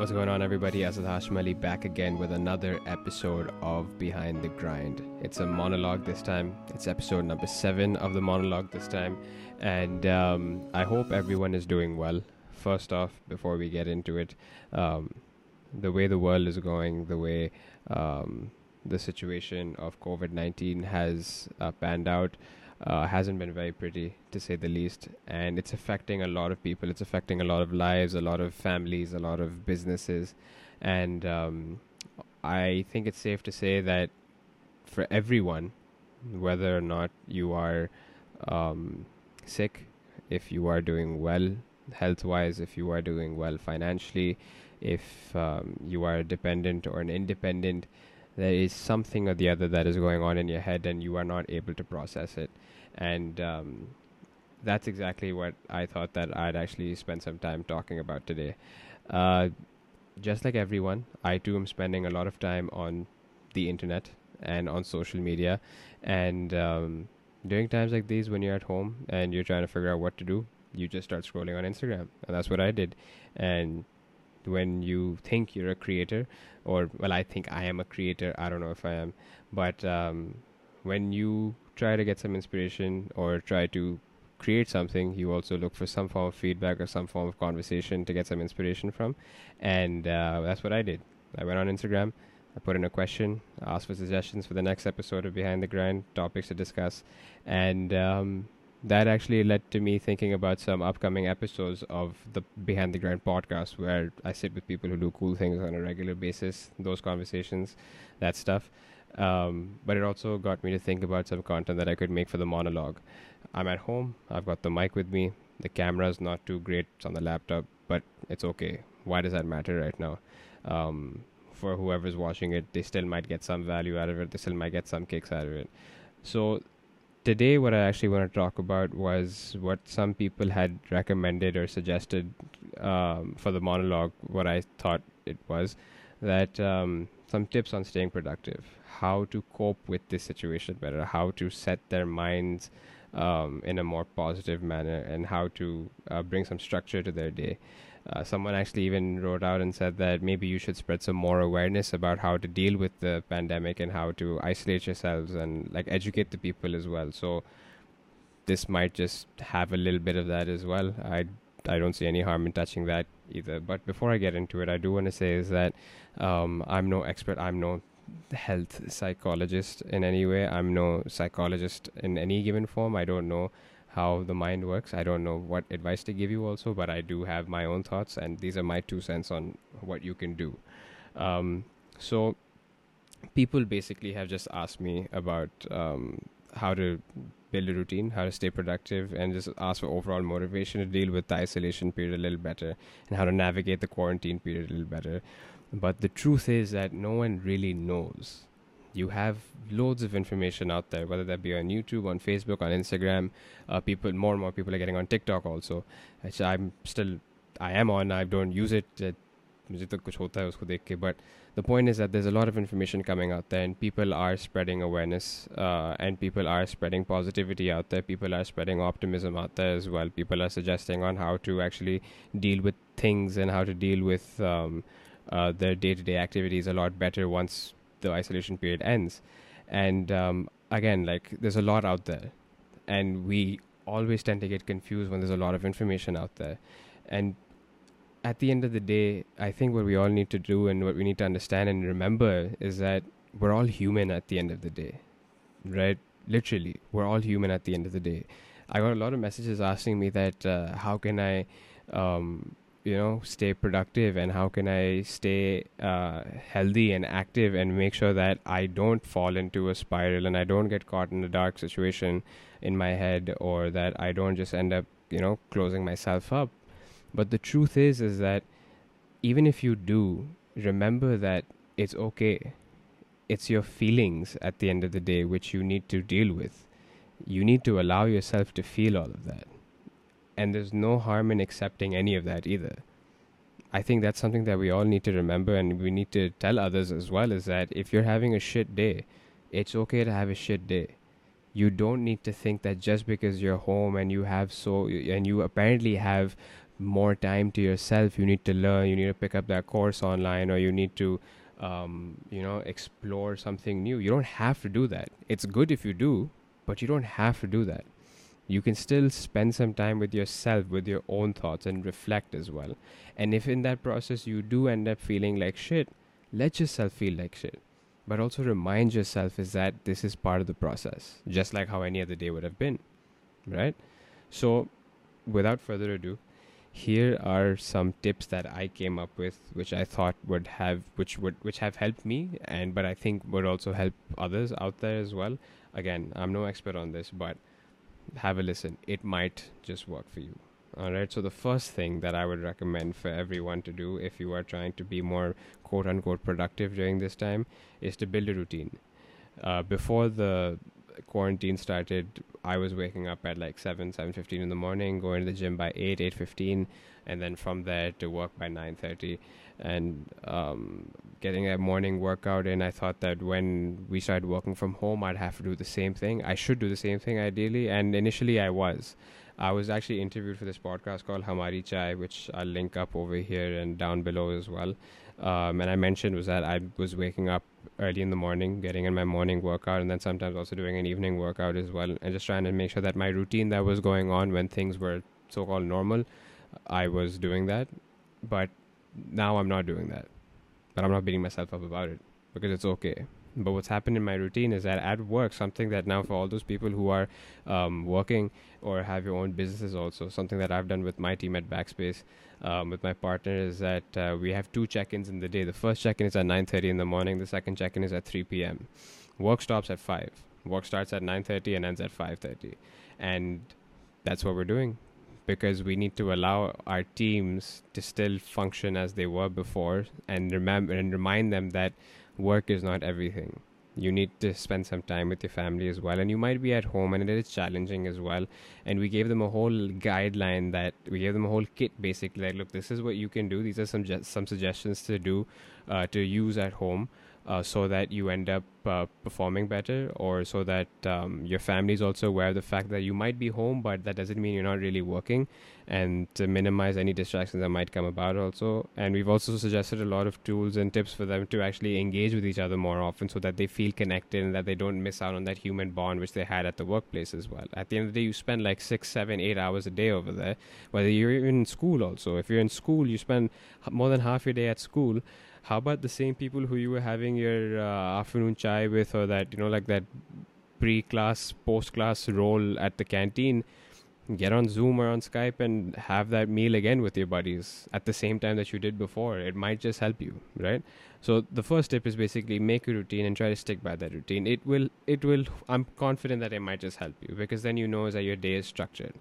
What's going on, everybody? Asad Hashmali back again with another episode of Behind the Grind. It's a monologue this time. It's episode number 7 of the monologue this time. And I hope everyone is doing well. First off, before we get into it, the way the world is going, the way the situation of COVID-19 has panned out, hasn't been very pretty, to say the least, and it's affecting a lot of people. It's affecting a lot of lives, a lot of families, a lot of businesses, and I think it's safe to say that for everyone, whether or not you are sick, if you are doing well health-wise, if you are doing well financially, if you are a dependent or an independent, there is something or the other that is going on in your head and you are not able to process it. And that's exactly what I thought that I'd actually spend some time talking about today. Just like everyone, I too am spending a lot of time on the internet and on social media. And during times like these, when you're at home and you're trying to figure out what to do, you just start scrolling on Instagram. And that's what I did. And when you think you're a creator, or well, I think I am a creator, I don't know if I am, but when you try to get some inspiration or try to create something, you also look for some form of feedback or some form of conversation to get some inspiration from. And that's what I did. I went on Instagram, I put in a question, asked for suggestions for the next episode of Behind the Grind, topics to discuss, and that actually led to me thinking about some upcoming episodes of the Behind the Grind podcast, where I sit with people who do cool things on a regular basis, those conversations, that stuff. But it also got me to think about some content that I could make for the monologue. I'm at home. I've got the mic with me. The camera's not too great. It's on the laptop, but it's okay. Why does that matter right now? For whoever's watching it, they still might get some value out of it. They still might get some kicks out of it. So today, what I actually want to talk about was what some people had recommended or suggested for the monologue, what I thought it was, that some tips on staying productive, how to cope with this situation better, how to set their minds in a more positive manner, and how to bring some structure to their day. Someone actually even wrote out and said that maybe you should spread some more awareness about how to deal with the pandemic and how to isolate yourselves and like educate the people as well. So this might just have a little bit of that as well. I don't see any harm in touching that either. But before I get into it, I do want to say is that I'm no expert. I'm no health psychologist in any way. I'm no psychologist in any given form. I don't know how the mind works. I don't know what advice to give you also, but I do have my own thoughts, and these are my 2 cents on what you can do. So people basically have just asked me about how to build a routine, how to stay productive, and just ask for overall motivation to deal with the isolation period a little better and how to navigate the quarantine period a little better. But the truth is that no one really knows. You have loads of information out there, whether that be on YouTube, on Facebook, on Instagram. People, more and more people are getting on TikTok also, which I am on. I don't use it. But the point is that there's a lot of information coming out there, and people are spreading awareness, and people are spreading positivity out there. People are spreading optimism out there as well. People are suggesting on how to actually deal with things and how to deal with their day-to-day activities a lot better once the isolation period ends. And again, like, there's a lot out there, and we always tend to get confused when there's a lot of information out there. And at the end of the day, I think what we all need to do and what we need to understand and remember is that we're all human at the end of the day, right? Literally, we're all human at the end of the day. I got a lot of messages asking me that how can I stay productive, and how can I stay healthy and active and make sure that I don't fall into a spiral and I don't get caught in a dark situation in my head, or that I don't just end up, closing myself up. But the truth is that even if you do, remember that it's okay. It's your feelings at the end of the day which you need to deal with. You need to allow yourself to feel all of that. And there's no harm in accepting any of that either. I think that's something that we all need to remember, and we need to tell others as well, is that if you're having a shit day, it's okay to have a shit day. You don't need to think that just because you're home and you apparently have more time to yourself. You need to learn, you need to pick up that course online, or you need to explore something new. You don't have to do that. It's good if you do, but you don't have to do that. You can still spend some time with yourself, with your own thoughts, and reflect as well. And if in that process you do end up feeling like shit, let yourself feel like shit. But also remind yourself is that this is part of the process, just like how any other day would have been, right? So without further ado, here are some tips that I came up with, which I thought would have, which have helped me, and but I think would also help others out there as well. Again, I'm no expert on this, but have a listen. It might just work for you. All right. So the first thing that I would recommend for everyone to do, if you are trying to be more quote unquote productive during this time, is to build a routine. Before the quarantine started, I was waking up at like 7:15 in the morning, going to the gym by 8:15, and then from there to work by 9:30, and getting a morning workout in. I thought that when we started working from home, I'd have to do the same thing. I should do the same thing ideally, and initially I was actually interviewed for this podcast called Hamari Chai, which I'll link up over here and down below as well. And I mentioned was that I was waking up early in the morning, getting in my morning workout, and then sometimes also doing an evening workout as well, and just trying to make sure that my routine that was going on when things were so-called normal, I was doing that. But now I'm not doing that. But I'm not beating myself up about it, because it's okay. But what's happened in my routine is that at work, something that now for all those people who are working or have your own businesses also, something that I've done with my team at Backspace, with my partner, is that we have two check-ins in the day. The first check-in is at 9:30 in the morning. The second check-in is at 3 p.m. Work stops at 5. Work starts at 9:30 and ends at 5:30. And that's what we're doing, because we need to allow our teams to still function as they were before, and remember and remind them that work is not everything. You need to spend some time with your family as well, and you might be at home, and it is challenging as well. And we gave them a whole guideline, that we gave them a whole kit basically, like, look, this is what you can do, these are some suggestions to do, to use at home, so that you end up performing better, or so that your family is also aware of the fact that you might be home, but that doesn't mean you're not really working, and to minimize any distractions that might come about also. And we've also suggested a lot of tools and tips for them to actually engage with each other more often, so that they feel connected and that they don't miss out on that human bond which they had at the workplace as well. At the end of the day, you spend like 6, 7, 8 hours a day over there, whether you're even in school also. If you're in school, you spend more than half your day at school. How about the same people who you were having your afternoon chai with, or that, like that pre-class, post-class role at the canteen? Get on Zoom or on Skype and have that meal again with your buddies at the same time that you did before. It might just help you, right? So the first tip is basically make a routine and try to stick by that routine. It will, I'm confident that it might just help you, because then you know that your day is structured,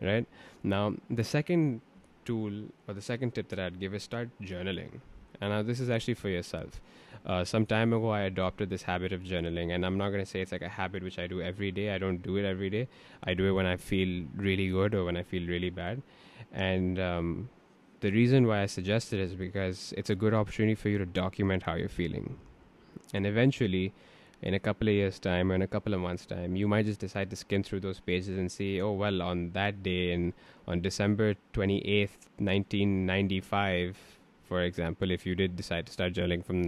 right? Now, the second tool or the second tip that I'd give is start journaling. And now this is actually for yourself. Some time ago, I adopted this habit of journaling, and I'm not going to say it's like a habit which I do every day. I don't do it every day. I do it when I feel really good or when I feel really bad. And the reason why I suggest it is because it's a good opportunity for you to document how you're feeling. And eventually, in a couple of years' time or in a couple of months' time, you might just decide to skim through those pages and see, oh, well, on that day, and on December 28th, 1995... for example, if you did decide to start journaling from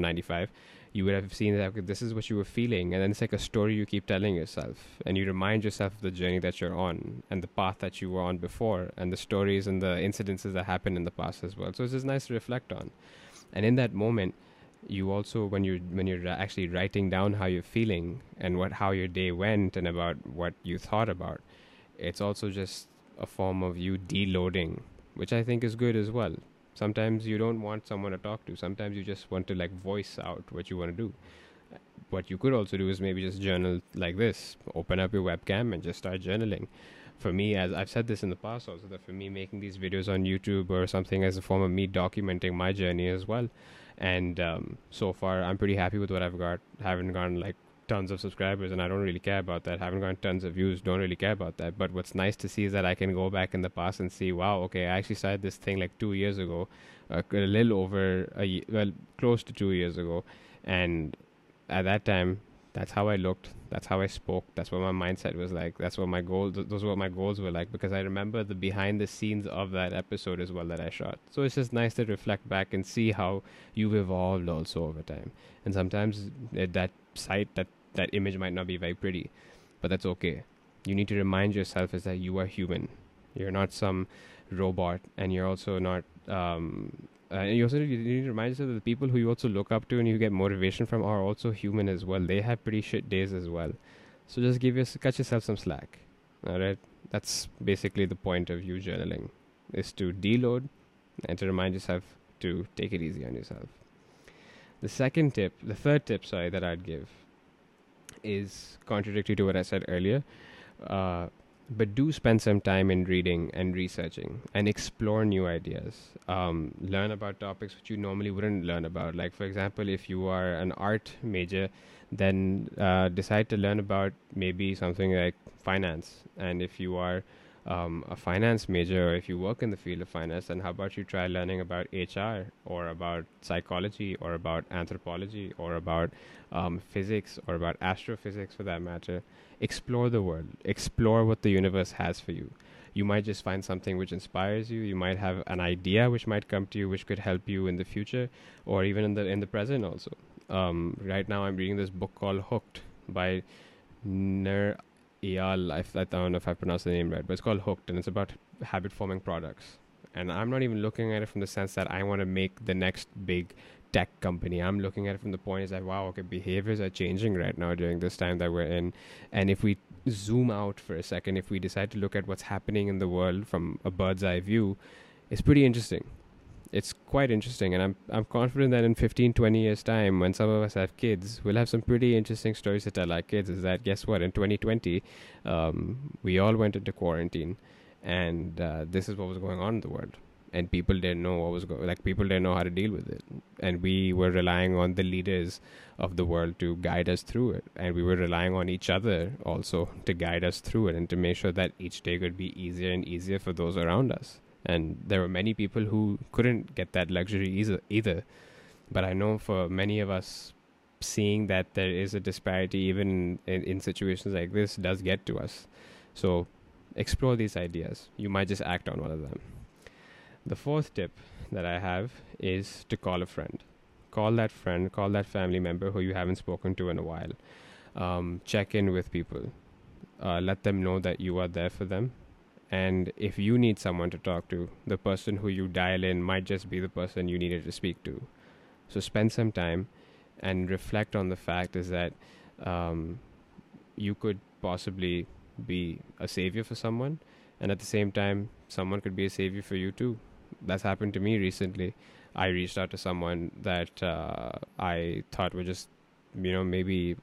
95, you would have seen that, okay, this is what you were feeling. And then it's like a story you keep telling yourself, and you remind yourself of the journey that you're on and the path that you were on before, and the stories and the incidences that happened in the past as well. So it's just nice to reflect on. And in that moment, you also, when you're actually writing down how you're feeling and how your day went and about what you thought about, it's also just a form of you deloading, which I think is good as well. Sometimes you don't want someone to talk to. Sometimes you just want to like voice out what you want to do. What you could also do is maybe just journal like this. Open up your webcam and just start journaling. For me, as I've said this in the past also, that for me making these videos on YouTube or something as a form of me documenting my journey as well. And so far, I'm pretty happy with what I've got. Haven't gotten like tons of subscribers, and I don't really care about that. Haven't gotten tons of views, don't really care about that. But what's nice to see is that I can go back in the past and see, wow, okay, I actually started this thing like 2 years ago, a little over a year, well, close to 2 years ago. And at that time, That's how I looked. That's how I spoke. That's what my mindset was like. That's what my goals, those were what my goals were like, because I remember the behind the scenes of that episode as well that I shot. So it's just nice to reflect back and see how you've evolved also over time. And sometimes that sight, that image might not be very pretty, but that's okay. You need to remind yourself is that you are human. You're not some robot, and you're also not... and you need to remind yourself that the people who you also look up to and you get motivation from are also human as well. They have pretty shit days as well. So just cut yourself some slack. All right? That's basically the point of you journaling, is to deload and to remind yourself to take it easy on yourself. The third tip, sorry, that I'd give is contradictory to what I said earlier. But do spend some time in reading and researching and explore new ideas. Learn about topics which you normally wouldn't learn about. Like, for example, if you are an art major, then decide to learn about maybe something like finance. And if you are a finance major, or if you work in the field of finance, then how about you try learning about HR, or about psychology, or about anthropology, or about physics, or about astrophysics for that matter. Explore the world. Explore what the universe has for you. You might just find something which inspires you. You might have an idea which might come to you, which could help you in the future, or even in the present also. Right now I'm reading this book called Hooked by Nir. I don't know if I pronounced the name right, but it's called Hooked, and it's about habit-forming products. And I'm not even looking at it from the sense that I want to make the next big tech company. I'm looking at it from the point is that, wow, okay, behaviors are changing right now during this time that we're in. And if we zoom out for a second, if we decide to look at what's happening in the world from a bird's eye view, it's pretty interesting. It's quite interesting, and I'm confident that in 15, 20 years' time, when some of us have kids, we'll have some pretty interesting stories to tell our kids, is that, guess what, in 2020, we all went into quarantine, and this is what was going on in the world. And people didn't know what was going on. Like, people didn't know how to deal with it. And we were relying on the leaders of the world to guide us through it. And we were relying on each other also to guide us through it, and to make sure that each day could be easier and easier for those around us. And there were many people who couldn't get that luxury either. But I know for many of us, seeing that there is a disparity even in situations like this does get to us. So explore these ideas. You might just act on one of them. The fourth tip that I have is to call a friend. Call that friend, call that family member who you haven't spoken to in a while. Check in with people. Let them know that you are there for them. And if you need someone to talk to, the person who you dial in might just be the person you needed to speak to. So spend some time and reflect on the fact is that you could possibly be a savior for someone. And at the same time, someone could be a savior for you too. That's happened to me recently. I reached out to someone that I thought would just, maybe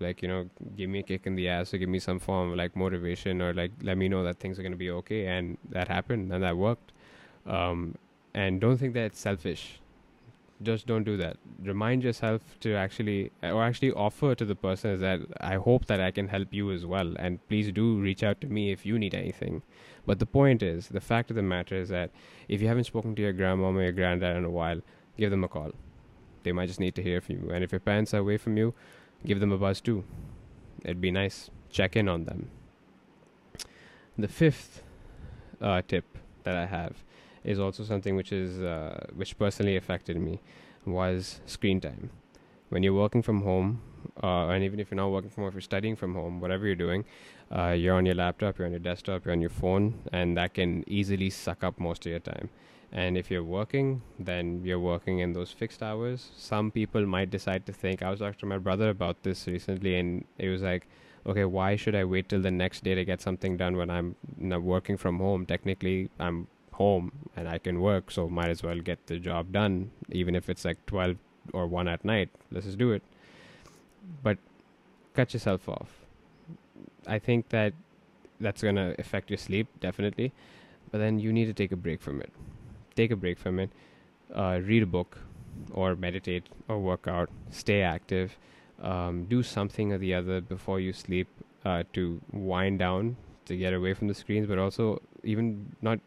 give me a kick in the ass, or give me some form of motivation, or let me know that things are going to be okay. And that happened, and that worked. And don't think that it's selfish. Just don't do that. Remind yourself to actually offer to the person that I hope that I can help you as well. And please do reach out to me if you need anything. But the point is, the fact of the matter is that if you haven't spoken to your grandmom or your granddad in a while, give them a call. They might just need to hear from you. And if your parents are away from you, give them a buzz too. It'd be nice. Check in on them. The fifth tip that I have is also something which personally affected me, was screen time. When you're working from home, and even if you're not working from home, if you're studying from home, whatever you're doing, you're on your laptop, you're on your desktop, you're on your phone, and that can easily suck up most of your time. And if you're working, then you're working in those fixed hours. Some people might decide to think, I was talking to my brother about this recently, and it was like, okay, why should I wait till the next day to get something done when I'm not working from home? Technically, I'm home and I can work, so might as well get the job done, even if it's like 12 or 1 at night. Let's just do it. But cut yourself off. I think that that's going to affect your sleep, definitely. But then you need to take a break from it. Take a break from it, read a book, or meditate, or work out, stay active, do something or the other before you sleep to wind down, to get away from the screens, but also even not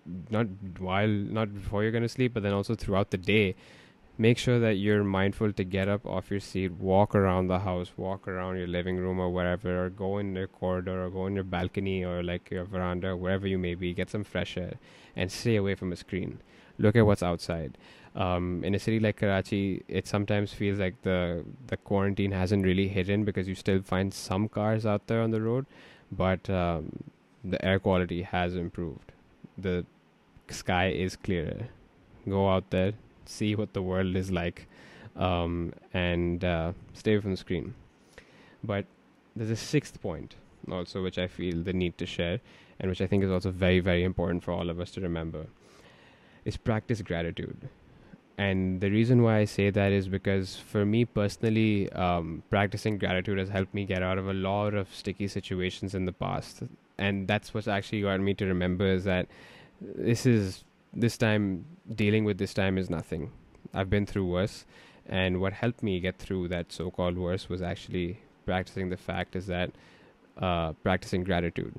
before you're going to sleep, but then also throughout the day, make sure that you're mindful to get up off your seat, walk around the house, walk around your living room or wherever, or go in your corridor or go in your balcony or like your veranda, wherever you may be, get some fresh air and stay away from a screen. Look at what's outside. In a city like Karachi, it sometimes feels like the quarantine hasn't really hit in because you still find some cars out there on the road, but the air quality has improved. The sky is clearer. Go out there, see what the world is like, and stay away from the screen. But there's a sixth point also, which I feel the need to share, and which I think is also very, very important for all of us to remember, is practice gratitude. And the reason why I say that is because for me personally, practicing gratitude has helped me get out of a lot of sticky situations in the past. And that's what's actually got me to remember is that dealing with this time is nothing. I've been through worse. And what helped me get through that so-called worse was actually practicing gratitude.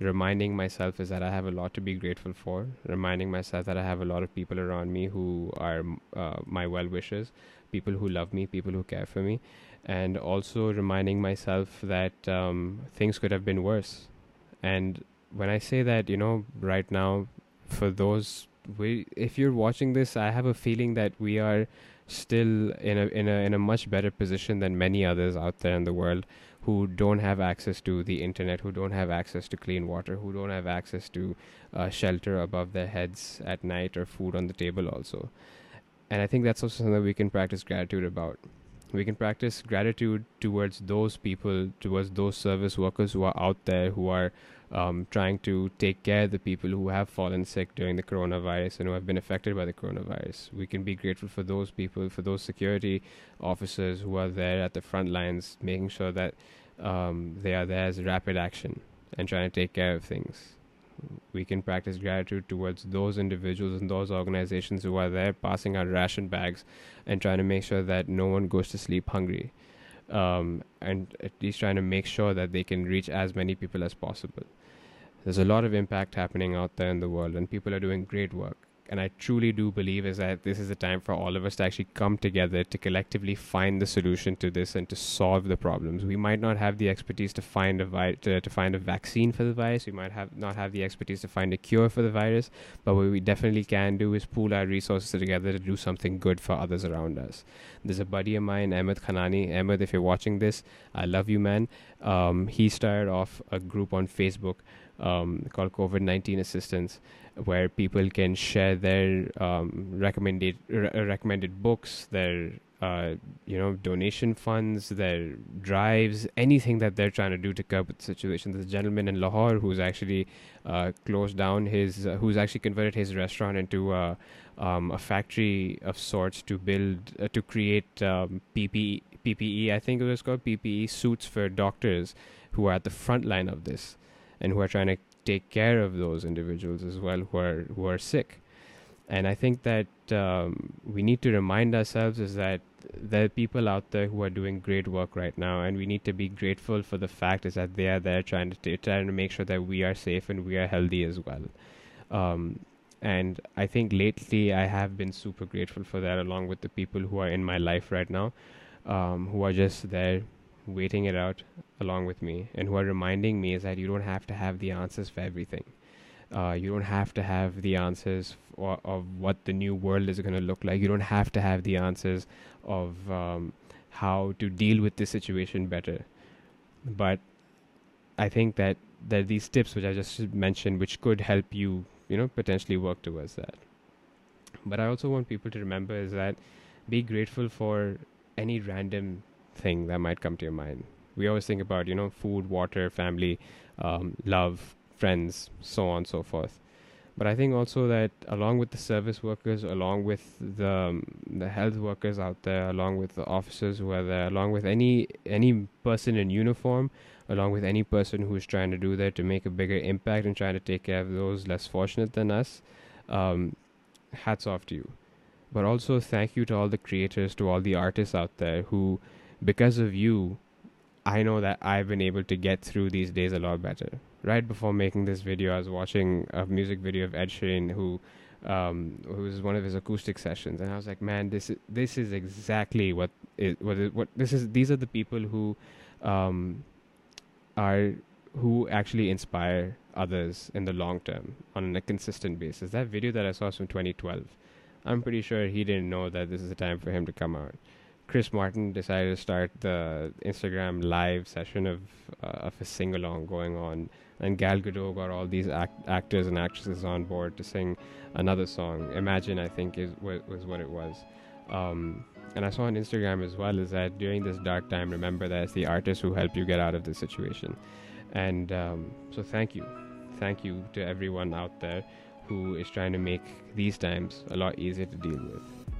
Reminding myself is that I have a lot to be grateful for. Reminding myself that I have a lot of people around me who are my well-wishers, people who love me, people who care for me. And also reminding myself that things could have been worse. And when I say that, you know, right now, for those, if you're watching this, I have a feeling that we are still in a much better position than many others out there in the world, who don't have access to the internet, who don't have access to clean water, who don't have access to shelter above their heads at night or food on the table also. And I think that's also something that we can practice gratitude about. We can practice gratitude towards those people, towards those service workers who are out there, who are trying to take care of the people who have fallen sick during the coronavirus and who have been affected by the coronavirus. We can be grateful for those people, for those security officers who are there at the front lines, making sure that they are there as rapid action and trying to take care of things. We can practice gratitude towards those individuals and those organizations who are there passing out ration bags and trying to make sure that no one goes to sleep hungry, and at least trying to make sure that they can reach as many people as possible. There's a lot of impact happening out there in the world, and people are doing great work. And I truly do believe is that this is the time for all of us to actually come together to collectively find the solution to this and to solve the problems. We might not have the expertise to find a vaccine for the virus. We might not have the expertise to find a cure for the virus. But what we definitely can do is pool our resources together to do something good for others around us. There's a buddy of mine, Emmett Khanani. Emmett, if you're watching this, I love you, man. He started off a group on Facebook called COVID-19 Assistance, where people can share their recommended books, their donation funds, their drives, anything that they're trying to do to curb the situation. There's a gentleman in Lahore who's actually converted his restaurant into a factory of sorts to create PPE, I think it was called, PPE suits for doctors who are at the front line of this and who are trying to take care of those individuals as well who are sick. And I think that we need to remind ourselves is that there are people out there who are doing great work right now, and we need to be grateful for the fact is that they are there trying to make sure that we are safe and we are healthy as well. And I think lately I have been super grateful for that, along with the people who are in my life right now, who are just there waiting it out along with me, and who are reminding me is that you don't have to have the answers for everything. You don't have to have the answers of what the new world is going to look like. You don't have to have the answers of how to deal with this situation better. But I think that there are these tips which I just mentioned, which could help you, potentially work towards that. But I also want people to remember is that be grateful for any random thing that might come to your mind. We always think about, food, water, family, love, friends, so on and so forth. But I think also that along with the service workers, along with the health workers out there, along with the officers who are there, along with any person in uniform, along with any person who is trying to do that to make a bigger impact and trying to take care of those less fortunate than us, hats off to you. But also thank you to all the creators, to all the artists out there who, because of you, I know that I've been able to get through these days a lot better. Right before making this video, I was watching a music video of Ed Sheeran, who It was one of his acoustic sessions, and I was like, man, this is exactly these are the people who actually inspire others in the long term on a consistent basis. That video that I saw is from 2012. I'm pretty sure he didn't know that this is the time for him to come out. Chris Martin decided to start the Instagram live session of his sing-along going on, and Gal Gadot got all these actors and actresses on board to sing another song. Imagine, I think, was what it was. And I saw on Instagram as well is that during this dark time, remember that it's the artists who help you get out of this situation. And so thank you. Thank you to everyone out there who is trying to make these times a lot easier to deal with.